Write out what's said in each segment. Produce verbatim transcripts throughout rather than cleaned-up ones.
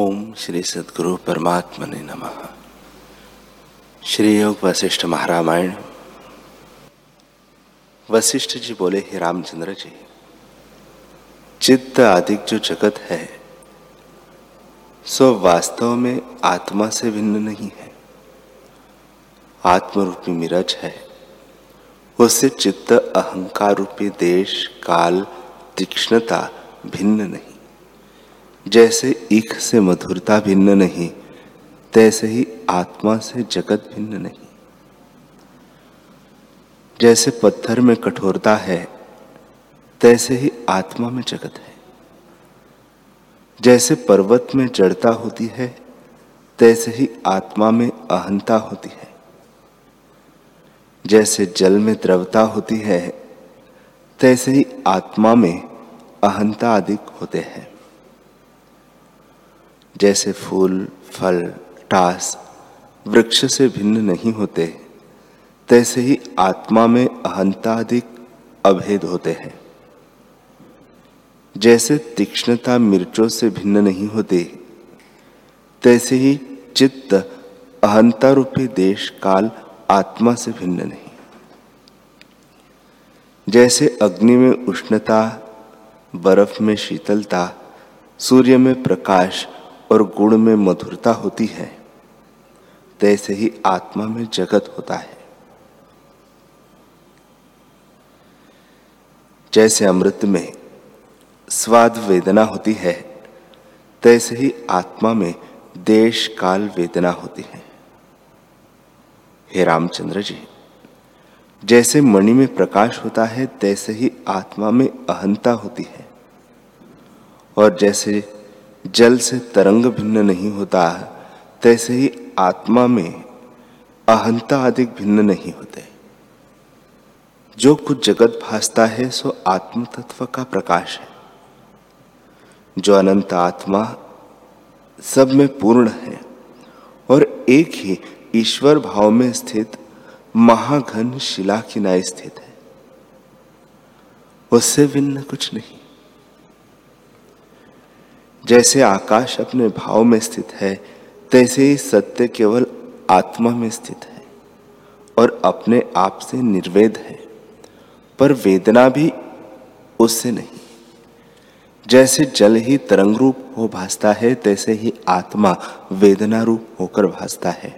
ओम श्री सद्गुरु परमात्मने नमः। श्री योग वशिष्ठ महरामायण। वशिष्ठ जी बोले, हे रामचंद्र जी, चित्त आदिक जो जगत है सो वास्तव में आत्मा से भिन्न नहीं है। आत्म रूपी मिरज है, उससे चित्त अहंकार रूपी देश काल तीक्ष्णता भिन्न नहीं। जैसे ईख से मधुरता भिन्न नहीं, तैसे ही आत्मा से जगत भिन्न नहीं। जैसे पत्थर में कठोरता है, तैसे ही आत्मा में जगत है। जैसे पर्वत में जड़ता होती है, तैसे ही आत्मा में अहंता होती है। जैसे जल में द्रवता होती है, तैसे ही आत्मा में अहंता अधिक होते हैं। जैसे फूल फल टास वृक्ष से भिन्न नहीं होते, तैसे ही आत्मा में अहंतादिक अभेद होते हैं। जैसे तीक्ष्णता मिर्चों से भिन्न नहीं होती, तैसे ही चित्त अहंता रूपी देश काल आत्मा से भिन्न नहीं। जैसे अग्नि में उष्णता, बर्फ में शीतलता, सूर्य में प्रकाश और गुण में मधुरता होती है, तैसे ही आत्मा में जगत होता है। जैसे अमृत में स्वाद वेदना होती है, तैसे ही आत्मा में देश काल वेदना होती है। हे रामचंद्र जी, जैसे मणि में प्रकाश होता है, तैसे ही आत्मा में अहंता होती है। और जैसे जल से तरंग भिन्न नहीं होता, तैसे ही आत्मा में अहंता आदि भिन्न नहीं होते। जो कुछ जगत भासता है सो आत्म तत्व का प्रकाश है। जो अनंत आत्मा सब में पूर्ण है और एक ही ईश्वर भाव में स्थित महाघन शिला की नाई स्थित है, उससे भिन्न कुछ नहीं। जैसे आकाश अपने भाव में स्थित है, तैसे ही सत्य केवल आत्मा में स्थित है और अपने आप से निर्वेद है, पर वेदना भी उससे नहीं। जैसे जल ही तरंग रूप हो भासता है, तैसे ही आत्मा वेदना रूप होकर भासता है।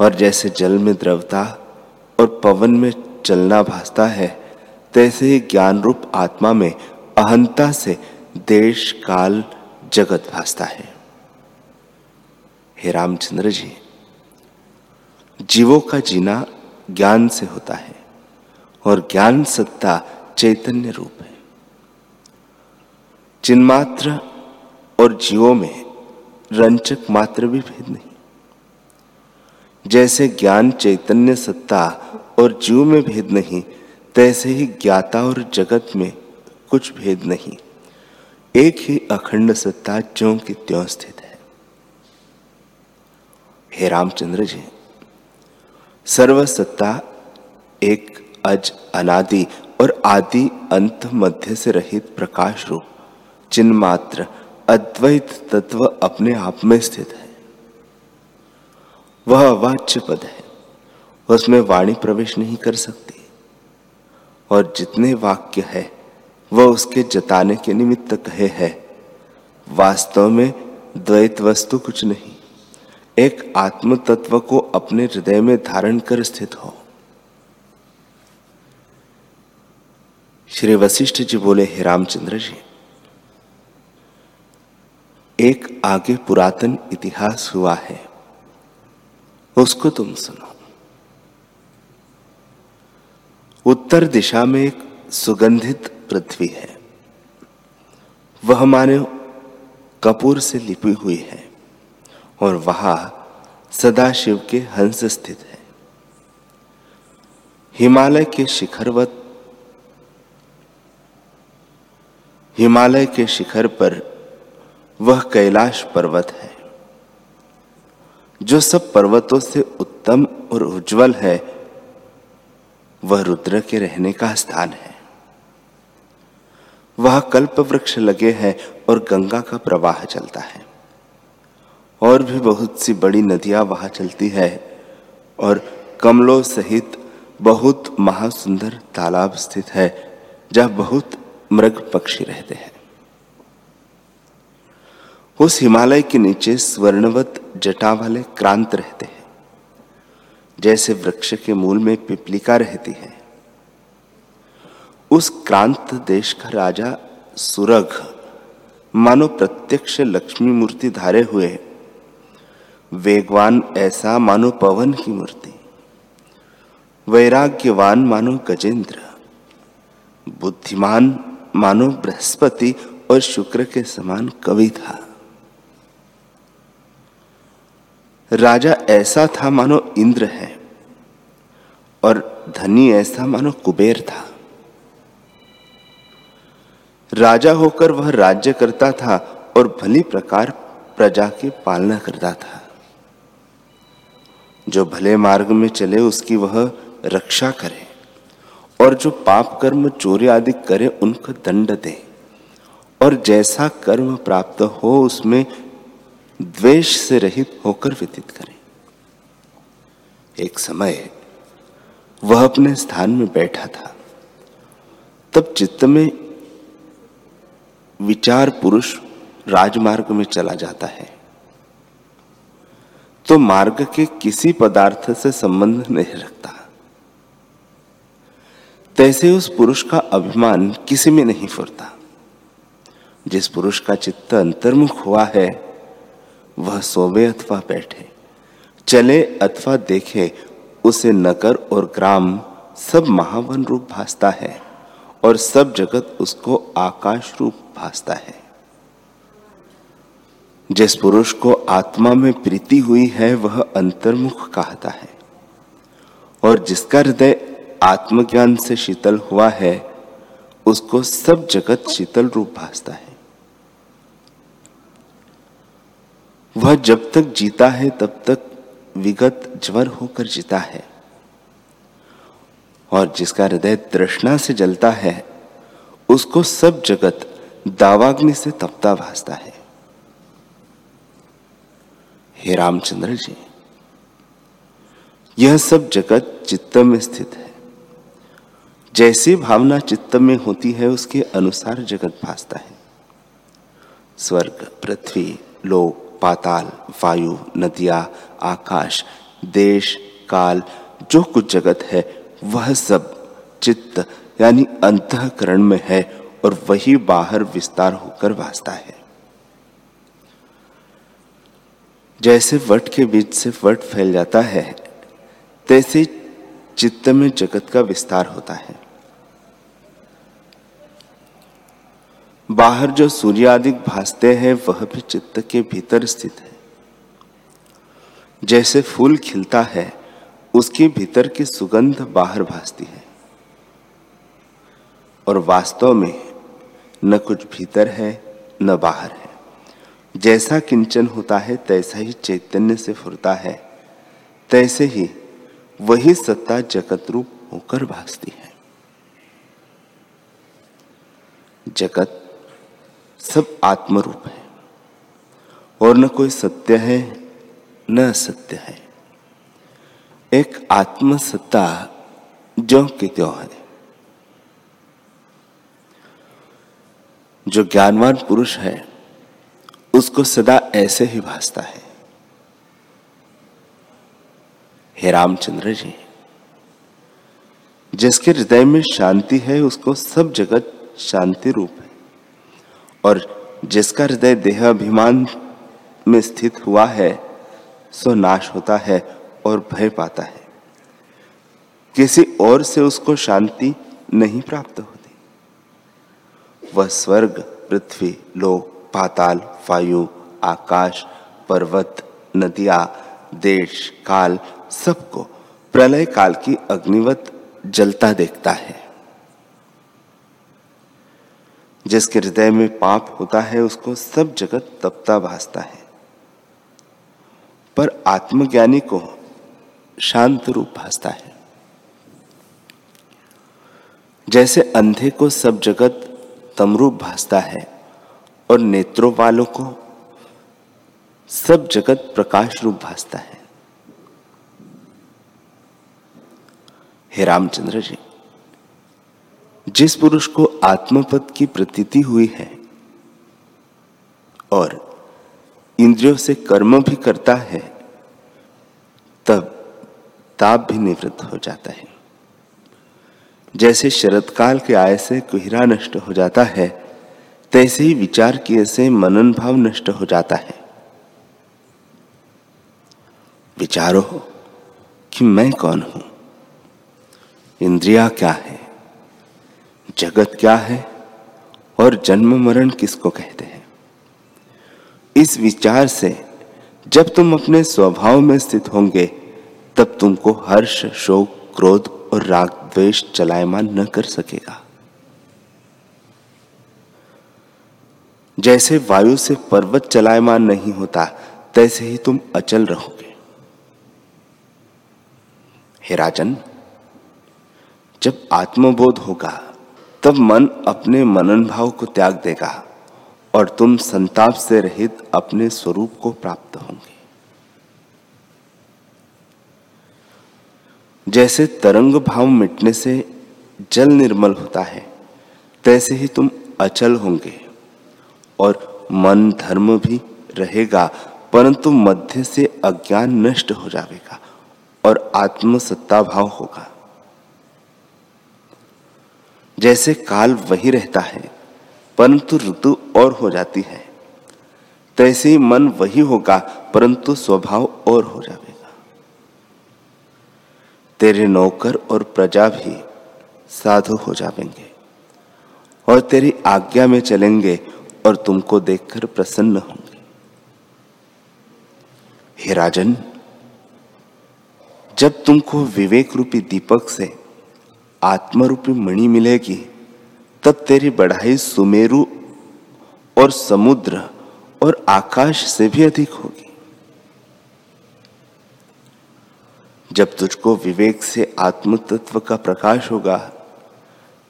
और जैसे जल में द्रवता और पवन में चलना भासता है, तैसे ही ज्ञान रूप आत्मा में अहंता से देश काल जगत भासता है। हे रामचंद्र जी, जीवों का जीना ज्ञान से होता है और ज्ञान सत्ता चैतन्य रूप है। चिन्मात्र और जीवों में रंचक मात्र भी भेद नहीं। जैसे ज्ञान चैतन्य सत्ता और जीव में भेद नहीं, तैसे ही ज्ञाता और जगत में कुछ भेद नहीं। एक ही अखंड सत्ता ज्यों की त्यों स्थित है। हे रामचंद्र जी, सर्व सत्ता एक अज अनादि और आदि अंत मध्य से रहित प्रकाश रूप चिन्मात्र अद्वैत तत्व अपने आप में स्थित है। वह अवाच्य पद है, उसमें वाणी प्रवेश नहीं कर सकती। और जितने वाक्य है वह उसके जताने के निमित्त कहे है। वास्तव में द्वैत वस्तु कुछ नहीं, एक आत्म तत्व को अपने हृदय में धारण कर स्थित हो। श्री वशिष्ठ जी बोले, हे रामचंद्र जी, एक आगे पुरातन इतिहास हुआ है, उसको तुम सुनो। उत्तर दिशा में एक सुगंधित पृथ्वी है, वह मानो कपूर से लिपी हुई है और वहां सदाशिव के हंस स्थित है। हिमालय के शिखरवत हिमालय के शिखर पर वह कैलाश पर्वत है, जो सब पर्वतों से उत्तम और उज्जवल है। वह रुद्र के रहने का स्थान है। वहाँ कल्प वृक्ष लगे हैं और गंगा का प्रवाह चलता है। और भी बहुत सी बड़ी नदियां वहाँ चलती है और कमलों सहित बहुत महासुंदर तालाब स्थित है जहाँ बहुत मृग पक्षी रहते हैं। उस हिमालय के नीचे स्वर्णवत जटा वाले क्रांत रहते हैं, जैसे वृक्ष के मूल में पिपलिका रहती है। उस क्रांत देश का राजा सुरुक मानो प्रत्यक्ष लक्ष्मी मूर्ति धारे हुए, वेगवान ऐसा मानो पवन की मूर्ति, वैराग्यवान मानो गजेंद्र, बुद्धिमान मानो बृहस्पति और शुक्र के समान कवि था। राजा ऐसा था मानो इंद्र है और धनी ऐसा मानो कुबेर था। राजा होकर वह राज्य करता था और भली प्रकार प्रजा की पालना करता था। जो भले मार्ग में चले उसकी वह रक्षा करे और जो पाप कर्म चोरी आदि करे उनको दंड दे, और जैसा कर्म प्राप्त हो उसमें द्वेष से रहित होकर व्यतीत करें। एक समय वह अपने स्थान में बैठा था, तब चित्त में विचार पुरुष राजमार्ग में चला जाता है तो मार्ग के किसी पदार्थ से संबंध नहीं रखता। तैसे उस पुरुष का अभिमान किसी में नहीं फुरता। जिस पुरुष का चित्त अंतर्मुख हुआ है वह सोवे अथवा बैठे, चले अथवा देखे, उसे नगर और ग्राम सब महावन रूप भासता है और सब जगत उसको आकाश रूप भासता है। जिस पुरुष को आत्मा में प्रीति हुई है वह अंतर्मुख कहता है, और जिसका हृदय आत्मज्ञान से शीतल हुआ है उसको सब जगत शीतल रूप भासता है। वह जब तक जीता है तब तक विगत ज्वर होकर जीता है, और जिसका हृदय तृष्णा से जलता है उसको सब जगत दावाग्नि से तपता भासता है। हे रामचंद्र जी, यह सब जगत चित्त में स्थित है। जैसी भावना चित्त में होती है उसके अनुसार जगत भासता है। स्वर्ग, पृथ्वी, लोक, पाताल, वायु, नदियां, आकाश, देश, काल, जो कुछ जगत है वह सब चित्त यानी अंतःकरण में है और वही बाहर विस्तार होकर भासता है। जैसे वट के बीच से वट फैल जाता है तैसे चित्त में जगत का विस्तार होता है। बाहर जो सूर्य आदि भासते हैं वह भी चित्त के भीतर स्थित है। जैसे फूल खिलता है उसके भीतर की सुगंध बाहर भासती है, और वास्तव में न कुछ भीतर है न बाहर है। जैसा किंचन होता है तैसा ही चैतन्य से फुरता है, तैसे ही वही सत्ता जगत रूप होकर भासती है। जगत सब आत्मरूप है और न कोई सत्य है न असत्य है। एक आत्मसत्ता जो कि त्यों है। जो ज्ञानवान पुरुष है उसको सदा ऐसे ही भासता है। हे रामचंद्र जी, जिसके हृदय में शांति है उसको सब जगत शांति रूप है, और जिसका हृदय देह अभिमान में स्थित हुआ है सो नाश होता है और भय पाता है। किसी और से उसको शांति नहीं प्राप्त होती। वह स्वर्ग, पृथ्वी, लोक, पाताल, वायु, आकाश, पर्वत, नदियां, देश, काल सबको प्रलय काल की अग्निवत जलता देखता है। जिसके हृदय में पाप होता है उसको सब जगत तपता भासता है, पर आत्मज्ञानी को शांत रूप भासता है। जैसे अंधे को सब जगत तमरूप भासता है और नेत्रों वालों को सब जगत प्रकाश रूप भासता है। हे रामचंद्र जी, जिस पुरुष को आत्मपद की प्रतीति हुई है और इंद्रियों से कर्म भी करता है, तब ताप भी निवृत्त हो जाता है। जैसे शरतकाल के आय से कुहिरा नष्ट हो जाता है, तैसे ही विचार किए से मनन भाव नष्ट हो जाता है। विचारो कि मैं कौन हूं, इंद्रिया क्या है, जगत क्या है और जन्म मरण किसको कहते हैं। इस विचार से जब तुम अपने स्वभाव में स्थित होंगे, तब तुमको हर्ष, शोक, क्रोध और राग द्वेष चलायमान न कर सकेगा। जैसे वायु से पर्वत चलायमान नहीं होता, तैसे ही तुम अचल रहोगे। हे राजन, जब आत्मबोध होगा, तब मन अपने मनन भाव को त्याग देगा और तुम संताप से रहित अपने स्वरूप को प्राप्त होंगे। जैसे तरंग भाव मिटने से जल निर्मल होता है, तैसे ही तुम अचल होंगे और मन धर्म भी रहेगा, परंतु मध्य से अज्ञान नष्ट हो जाएगा और आत्मसत्ता भाव होगा। जैसे काल वही रहता है, परंतु ऋतु और हो जाती है, तैसे ही मन वही होगा, परंतु स्वभाव और हो जाएगा। तेरे नौकर और प्रजा भी साधु हो जाएंगे और तेरी आज्ञा में चलेंगे और तुमको देखकर प्रसन्न होंगे। हे राजन, जब तुमको विवेक रूपी दीपक से आत्मरूपी मणि मिलेगी, तब तेरी बढ़ाई सुमेरु और समुद्र और आकाश से भी अधिक होगी। जब तुझको विवेक से आत्म तत्व का प्रकाश होगा,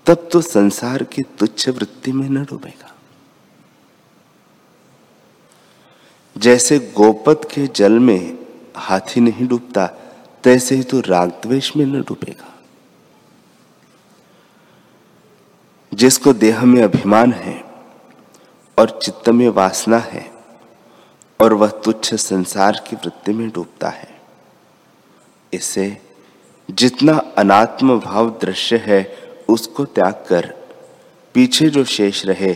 तब तो संसार की तुच्छ वृत्ति में न डूबेगा। जैसे गोपत के जल में हाथी नहीं डूबता, तैसे ही तो राग द्वेष में न डूबेगा। जिसको देह में अभिमान है और चित्त में वासना है और वह तुच्छ संसार की वृत्ति में डूबता है, इससे जितना अनात्म भाव दृश्य है उसको त्याग कर पीछे जो शेष रहे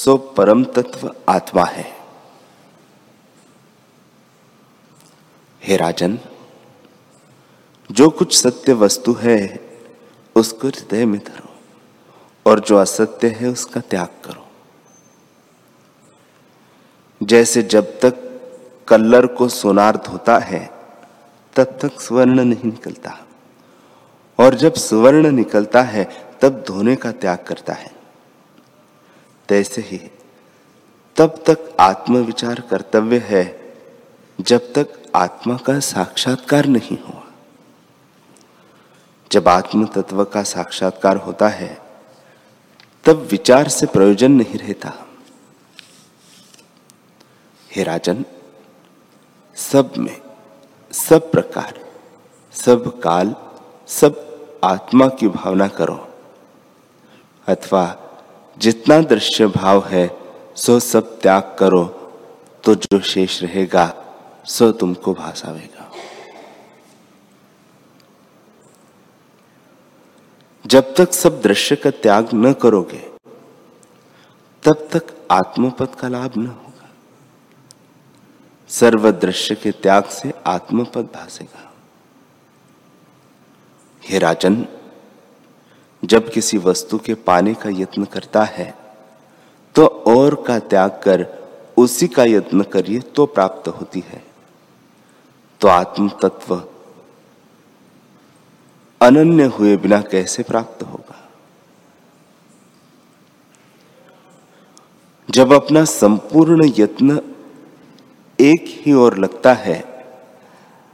सो परम तत्व आत्मा है। हे राजन, जो कुछ सत्य वस्तु है उसको हृदय में धरो और जो असत्य है उसका त्याग करो। जैसे जब तक कल्लर को सोनार धोता है, तब तक स्वर्ण नहीं निकलता, और जब सुवर्ण निकलता है तब धोने का त्याग करता है, तैसे ही तब तक आत्मविचार कर्तव्य है जब तक आत्मा का साक्षात्कार नहीं हुआ। जब आत्म तत्व का साक्षात्कार होता है, तब विचार से प्रयोजन नहीं रहता। हे राजन, सब में, सब प्रकार, सब काल, सब आत्मा की भावना करो, अथवा जितना दृश्य भाव है सो सब त्याग करो, तो जो शेष रहेगा सो तुमको भासावेगा। जब तक सब दृश्य का त्याग न करोगे, तब तक आत्मपद का लाभ न हो। सर्व दृश्य के त्याग से आत्मपद भासेगा। हे राजन, जब किसी वस्तु के पाने का यत्न करता है, तो और का त्याग कर उसी का यत्न करिए तो प्राप्त होती है। तो आत्म तत्व अनन्य हुए बिना कैसे प्राप्त होगा। जब अपना संपूर्ण यत्न एक ही ओर लगता है,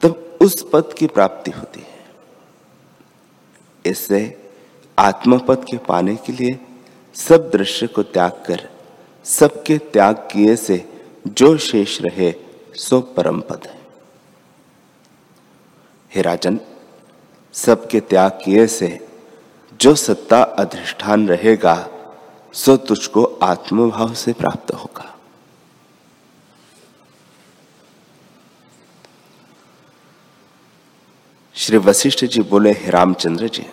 तब उस पद की प्राप्ति होती है। इससे आत्मपद के पाने के लिए सब दृश्य को त्याग कर सबके त्याग किए से जो शेष रहे सो परम पद है। हे राजन, सबके त्याग किए से जो सत्ता अधिष्ठान रहेगा सो तुझको आत्मभाव से प्राप्त होगा। श्री वशिष्ठ जी बोले, हे रामचंद्र जी,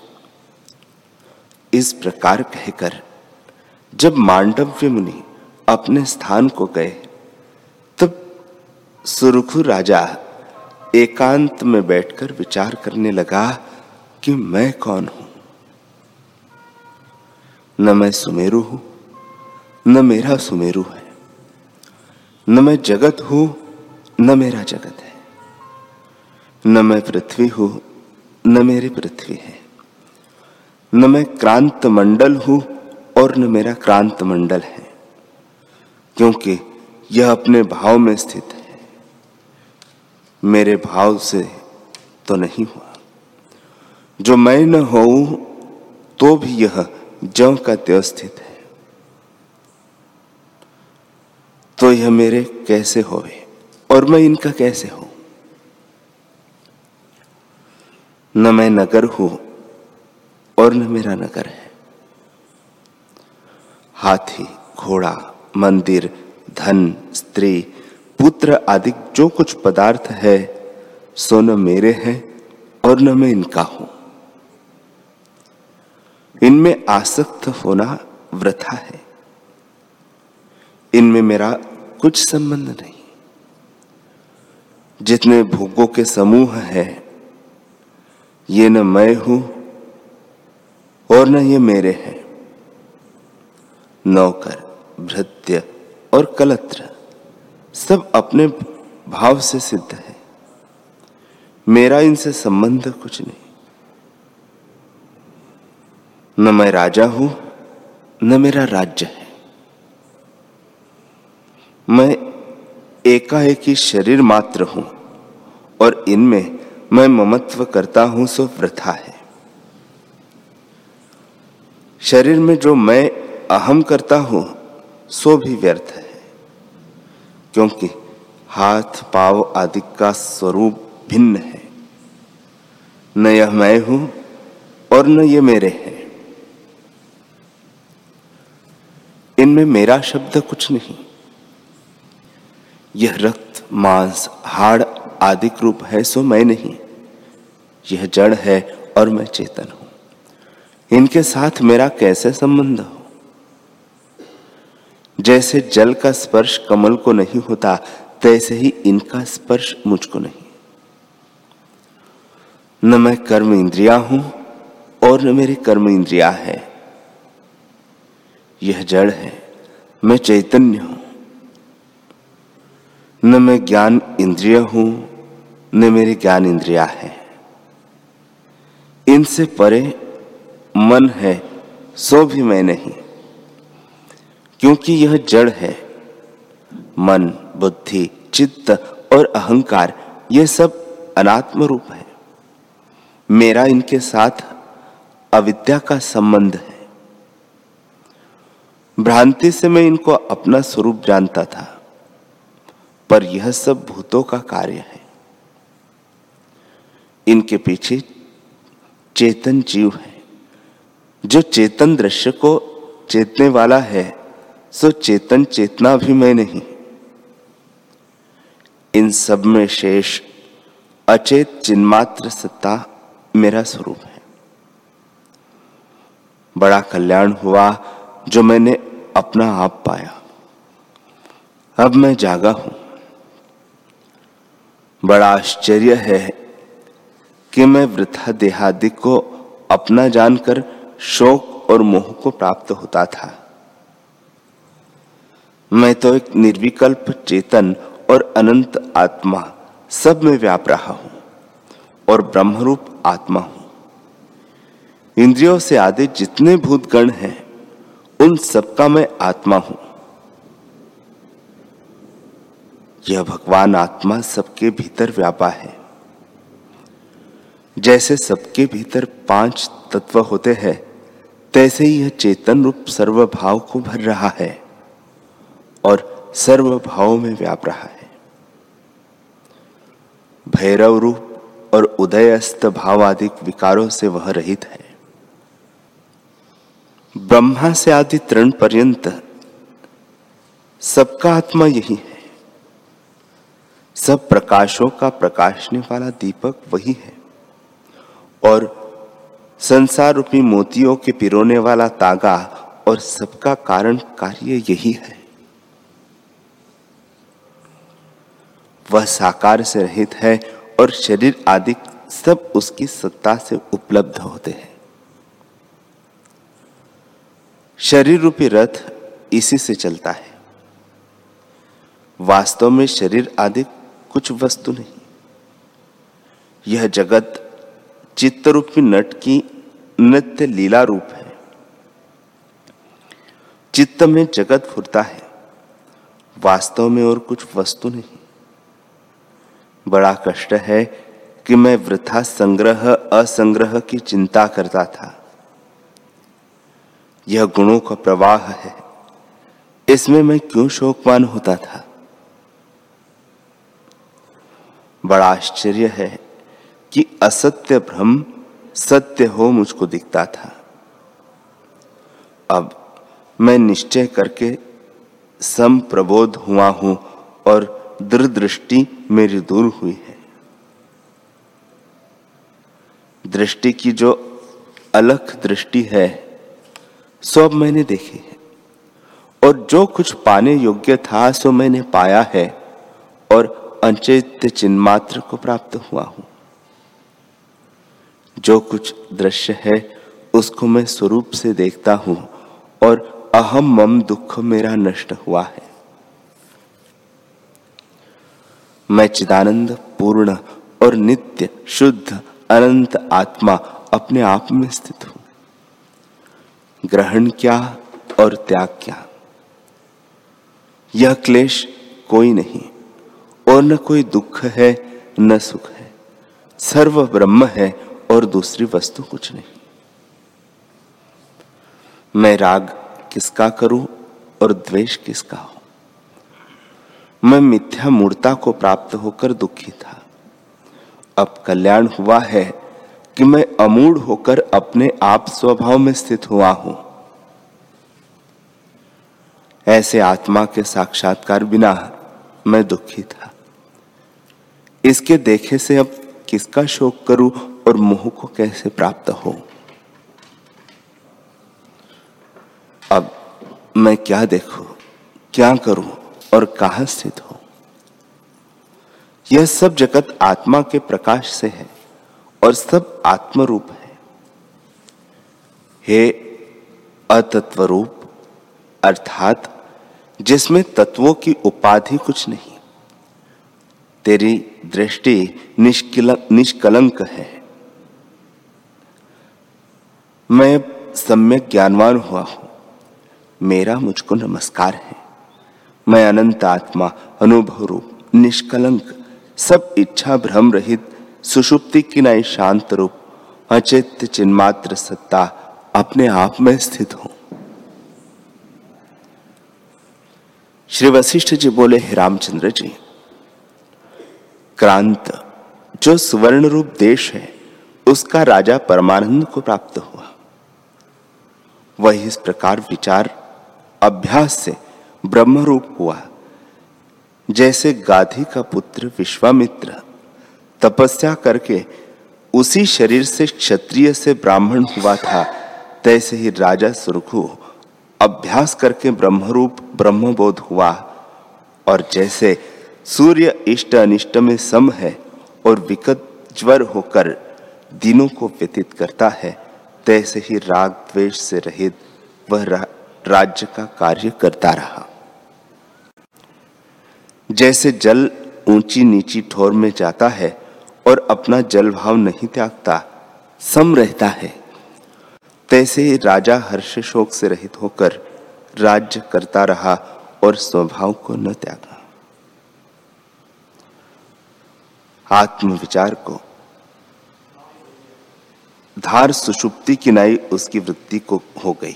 इस प्रकार कहकर जब मांडव्य मुनि अपने स्थान को गए तब सुरुखु राजा एकांत में बैठकर विचार करने लगा कि मैं कौन हूं। न मैं सुमेरु हूं, न मेरा सुमेरु है, न मैं जगत हूं, न मेरा जगत है, न मैं पृथ्वी हूं, न मेरी पृथ्वी है, न मैं क्रांत मंडल हूं और न मेरा क्रांत मंडल है, क्योंकि यह अपने भाव में स्थित है, मेरे भाव से तो नहीं हुआ। जो मैं न होऊं तो भी यह ज्यों का त्यों स्थित है, तो यह मेरे कैसे होवे और मैं इनका कैसे हूं। न मैं नगर हूं और न मेरा नगर है। हाथी, घोड़ा, मंदिर, धन, स्त्री, पुत्र आदि जो कुछ पदार्थ है सो न मेरे हैं और न मैं इनका हूं। इनमें आसक्त होना वृथा है, इनमें मेरा कुछ संबंध नहीं। जितने भोगों के समूह हैं ये न मैं हूं और न ये मेरे हैं। नौकर, भृत्य और कलत्र सब अपने भाव से सिद्ध है, मेरा इनसे संबंध कुछ नहीं। न मैं राजा हूं, न मेरा राज्य है। मैं एकाएकी शरीर मात्र हूं और इनमें मैं ममत्व करता हूं सो वृथा है। शरीर में जो मैं अहम करता हूं सो भी व्यर्थ है, क्योंकि हाथ, पांव आदि का स्वरूप भिन्न है। न यह मैं हूं और न ये मेरे हैं। इनमें मेरा शब्द कुछ नहीं। यह रक्त, मांस, हाड़ आदि रूप है सो मैं नहीं। यह जड़ है और मैं चेतन हूं, इनके साथ मेरा कैसे संबंध हो। जैसे जल का स्पर्श कमल को नहीं होता तैसे ही इनका स्पर्श मुझको नहीं। न मैं कर्म इंद्रिया हूं और न मेरी कर्म इंद्रिया है। यह जड़ है, मैं चैतन्य हूं। न मैं ज्ञान इंद्रिय हूं न मेरी ज्ञान इंद्रिया है। इनसे परे मन है सो भी मैं नहीं, क्योंकि यह जड़ है। मन, बुद्धि, चित्त और अहंकार ये सब अनात्म रूप है, मेरा इनके साथ अविद्या का संबंध है। भ्रांति से मैं इनको अपना स्वरूप जानता था, पर यह सब भूतों का कार्य है। इनके पीछे चेतन जीव है। जो चेतन दृश्य को चेतने वाला है सो चेतन चेतना भी मैं नहीं। इन सब में शेष अचेत चिन्मात्र सत्ता मेरा स्वरूप है। बड़ा कल्याण हुआ जो मैंने अपना आप पाया। अब मैं जागा हूं। बड़ा आश्चर्य है कि मैं वृथा देहादि को अपना जानकर शोक और मोह को प्राप्त होता था। मैं तो एक निर्विकल्प चेतन और अनंत आत्मा सब में व्याप रहा हूं और ब्रह्मरूप आत्मा हूं। इंद्रियों से आदि जितने भूतगण हैं उन सबका मैं आत्मा हूं। यह भगवान आत्मा सबके भीतर व्यापा है। जैसे सबके भीतर पांच तत्व होते हैं तैसे ही यह चेतन रूप सर्वभाव को भर रहा है और सर्वभाव में व्याप रहा है। भैरव रूप और उदय अस्त भाव आदि विकारों से वह रहित है। ब्रह्मा से आदि तृण पर्यंत सबका आत्मा यही है। सब प्रकाशों का प्रकाशने वाला दीपक वही है और संसार रूपी मोतियों के पिरोने वाला तागा और सबका कारण कार्य यही है। वह साकार से रहित है और शरीर आदि सब उसकी सत्ता से उपलब्ध होते हैं। शरीर रूपी रथ इसी से चलता है। वास्तव में शरीर आदि कुछ वस्तु नहीं। यह जगत चित्त रूपी नट की नृत्य लीला रूप है। चित्त में जगत फुरता है, वास्तव में और कुछ वस्तु नहीं। बड़ा कष्ट है कि मैं वृथा संग्रह असंग्रह की चिंता करता था। यह गुणों का प्रवाह है, इसमें मैं क्यों शोकवान होता था। बड़ा आश्चर्य है कि असत्य भ्रम सत्य हो मुझको दिखता था। अब मैं निश्चय करके सम प्रबोध हुआ हूं और दृढ़ दृष्टि मेरी दूर हुई है। दृष्टि की जो अलख दृष्टि है सो अब मैंने देखी है और जो कुछ पाने योग्य था सो मैंने पाया है और अचैत्य चिन्ह मात्र को प्राप्त हुआ हूं। जो कुछ दृश्य है उसको मैं स्वरूप से देखता हूं और अहम मम दुख मेरा नष्ट हुआ है। मैं चिदानंद पूर्ण और नित्य शुद्ध अनंत आत्मा अपने आप में स्थित हूं। ग्रहण क्या और त्याग क्या, यह क्लेश कोई नहीं और न कोई दुख है न सुख है। सर्व ब्रह्म है और दूसरी वस्तु कुछ नहीं। मैं राग किसका करूं और द्वेष किसका हो। मैं मिथ्या मूर्ता को प्राप्त होकर दुखी था। अब कल्याण हुआ है कि मैं अमूढ़ होकर अपने आप स्वभाव में स्थित हुआ हूं। ऐसे आत्मा के साक्षात्कार बिना मैं दुखी था। इसके देखे से अब किसका शोक करूं और मोह को कैसे प्राप्त हो। अब मैं क्या देखूं, क्या करूं और कहां स्थित हो। यह सब जगत आत्मा के प्रकाश से है और सब आत्मरूप है। हे अतत्वरूप अर्थात जिसमें तत्वों की उपाधि कुछ नहीं, तेरी दृष्टि निष्कलंक है। मैं सम्यक ज्ञानवान हुआ हूं, मेरा मुझको नमस्कार है। मैं अनंत आत्मा अनुभव रूप निष्कलंक सब इच्छा भ्रम रहित सुषुप्ति की नाई शांत रूप अचेत चिन्मात्र सत्ता अपने आप में स्थित हूं। श्री वशिष्ठ जी बोले, हे रामचंद्र जी, क्रांत जो सुवर्ण रूप देश है उसका राजा परमानंद को प्राप्त हुआ। वह इस प्रकार विचार अभ्यास से ब्रह्मरूप हुआ जैसे गाधी का पुत्र विश्वामित्र तपस्या करके उसी शरीर से क्षत्रिय से ब्राह्मण हुआ था, तैसे ही राजा सुरुक अभ्यास करके ब्रह्मरूप ब्रह्मबोध हुआ। और जैसे सूर्य इष्ट अनिष्ट में सम है और विकट ज्वर होकर दिनों को व्यतीत करता है, तैसे ही राग द्वेष से रहित वह रा, राज्य का कार्य करता रहा। जैसे जल ऊंची नीची ठोर में जाता है और अपना जल भाव नहीं त्यागता, सम रहता है, तैसे ही राजा हर्ष शोक से रहित होकर राज्य करता रहा और स्वभाव को न त्यागा। आत्मविचार को धार सुषुप्ति की नाई उसकी वृत्ति को हो गई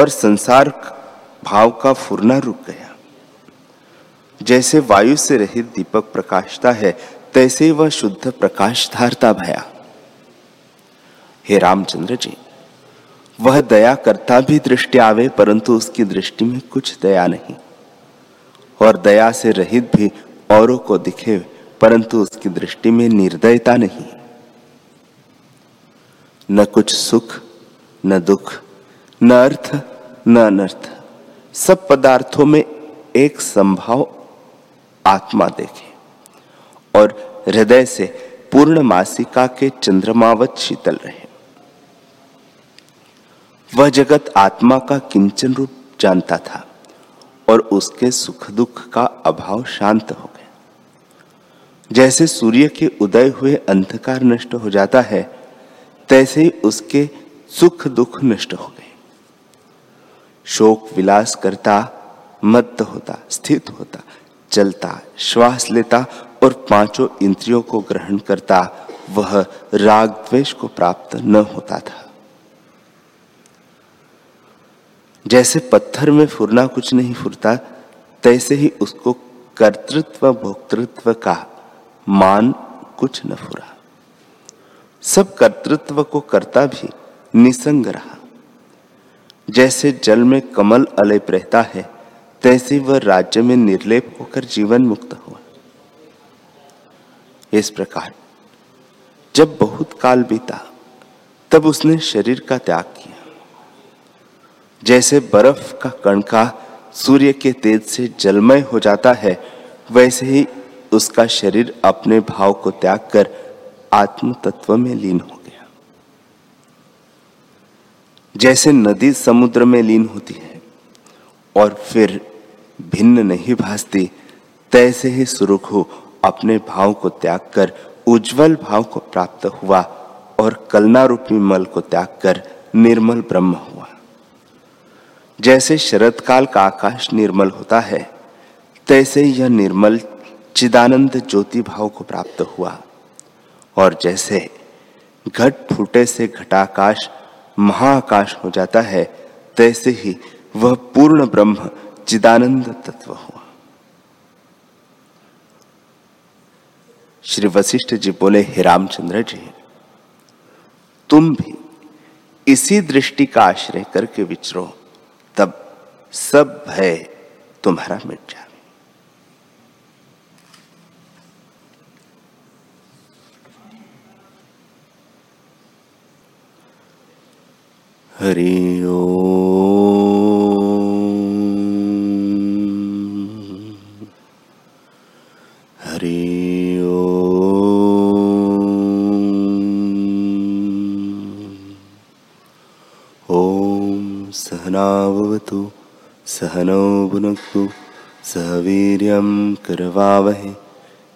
और संसार भाव का फुरना रुक गया। जैसे वायु से रहित दीपक प्रकाशता है, तैसे वह शुद्ध प्रकाश धारता भया। हे रामचंद्र जी, वह दया करता भी दृष्टि आवे, परंतु उसकी दृष्टि में कुछ दया नहीं, और दया से रहित भी औरों को दिखे, परंतु उसकी दृष्टि में निर्दयता नहीं। न कुछ सुख, न दुख, न अर्थ, न अनर्थ, सब पदार्थों में एक संभाव आत्मा देखे, और हृदय से पूर्णमासिका के चंद्रमावत शीतल रहे। वह जगत आत्मा का किंचन रूप जानता था, और उसके सुख दुख का अभाव शांत हो गया। जैसे सूर्य के उदय हुए अंधकार नष्ट हो जाता है, तैसे ही उसके सुख दुख नष्ट हो गए। शोक विलास करता मत होता, स्थित होता, चलता, श्वास लेता और पांचों इंद्रियों को ग्रहण करता, वह राग द्वेष को प्राप्त न होता था। जैसे पत्थर में फुरना कुछ नहीं फुरता, तैसे ही उसको कर्तृत्व भोक्तृत्व का मान कुछ न फुरा। सब कर्तृत्व को करता भी निसंग रहा। जैसे जल में कमल अलेप रहता है, तैसे वह राज्य में निर्लेप होकर जीवन मुक्त हुआ। इस प्रकार जब बहुत काल बीता, तब उसने शरीर का त्याग किया। जैसे बर्फ का कण का सूर्य के तेज से जलमय हो जाता है, वैसे ही उसका शरीर अपने भाव को त्याग कर आत्म तत्व में लीन हो गया। जैसे नदी समुद्र में लीन होती है और फिर भिन्न नहीं भासती, तैसे ही सुरुक अपने भाव को त्याग कर उज्जवल भाव को प्राप्त हुआ और कलना रूपी मल को त्याग कर निर्मल ब्रह्म हुआ। जैसे शरद काल का आकाश निर्मल होता है, तैसे यह निर्मल चिदानंद ज्योति भाव को प्राप्त हुआ। और जैसे घट फूटे से घटाकाश महाआकाश हो जाता है, तैसे ही वह पूर्ण ब्रह्म चिदानंद तत्व हुआ। श्री वशिष्ठ जी बोले, हे रामचंद्र जी, तुम भी इसी दृष्टि का आश्रय करके विचरो, तब सब भय तुम्हारा मिट जाए। हरि ओम। हरि ओम। ओम सहनावतु सहनौ भुनक्तु सह वीर्यं करवावहै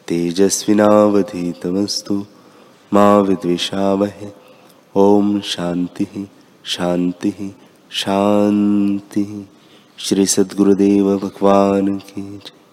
तेजस्विनावधीतमस्तु मा विद्विषावहै। ओम शांति शांति शांति। श्री सद्गुरुदेव भगवान की जय।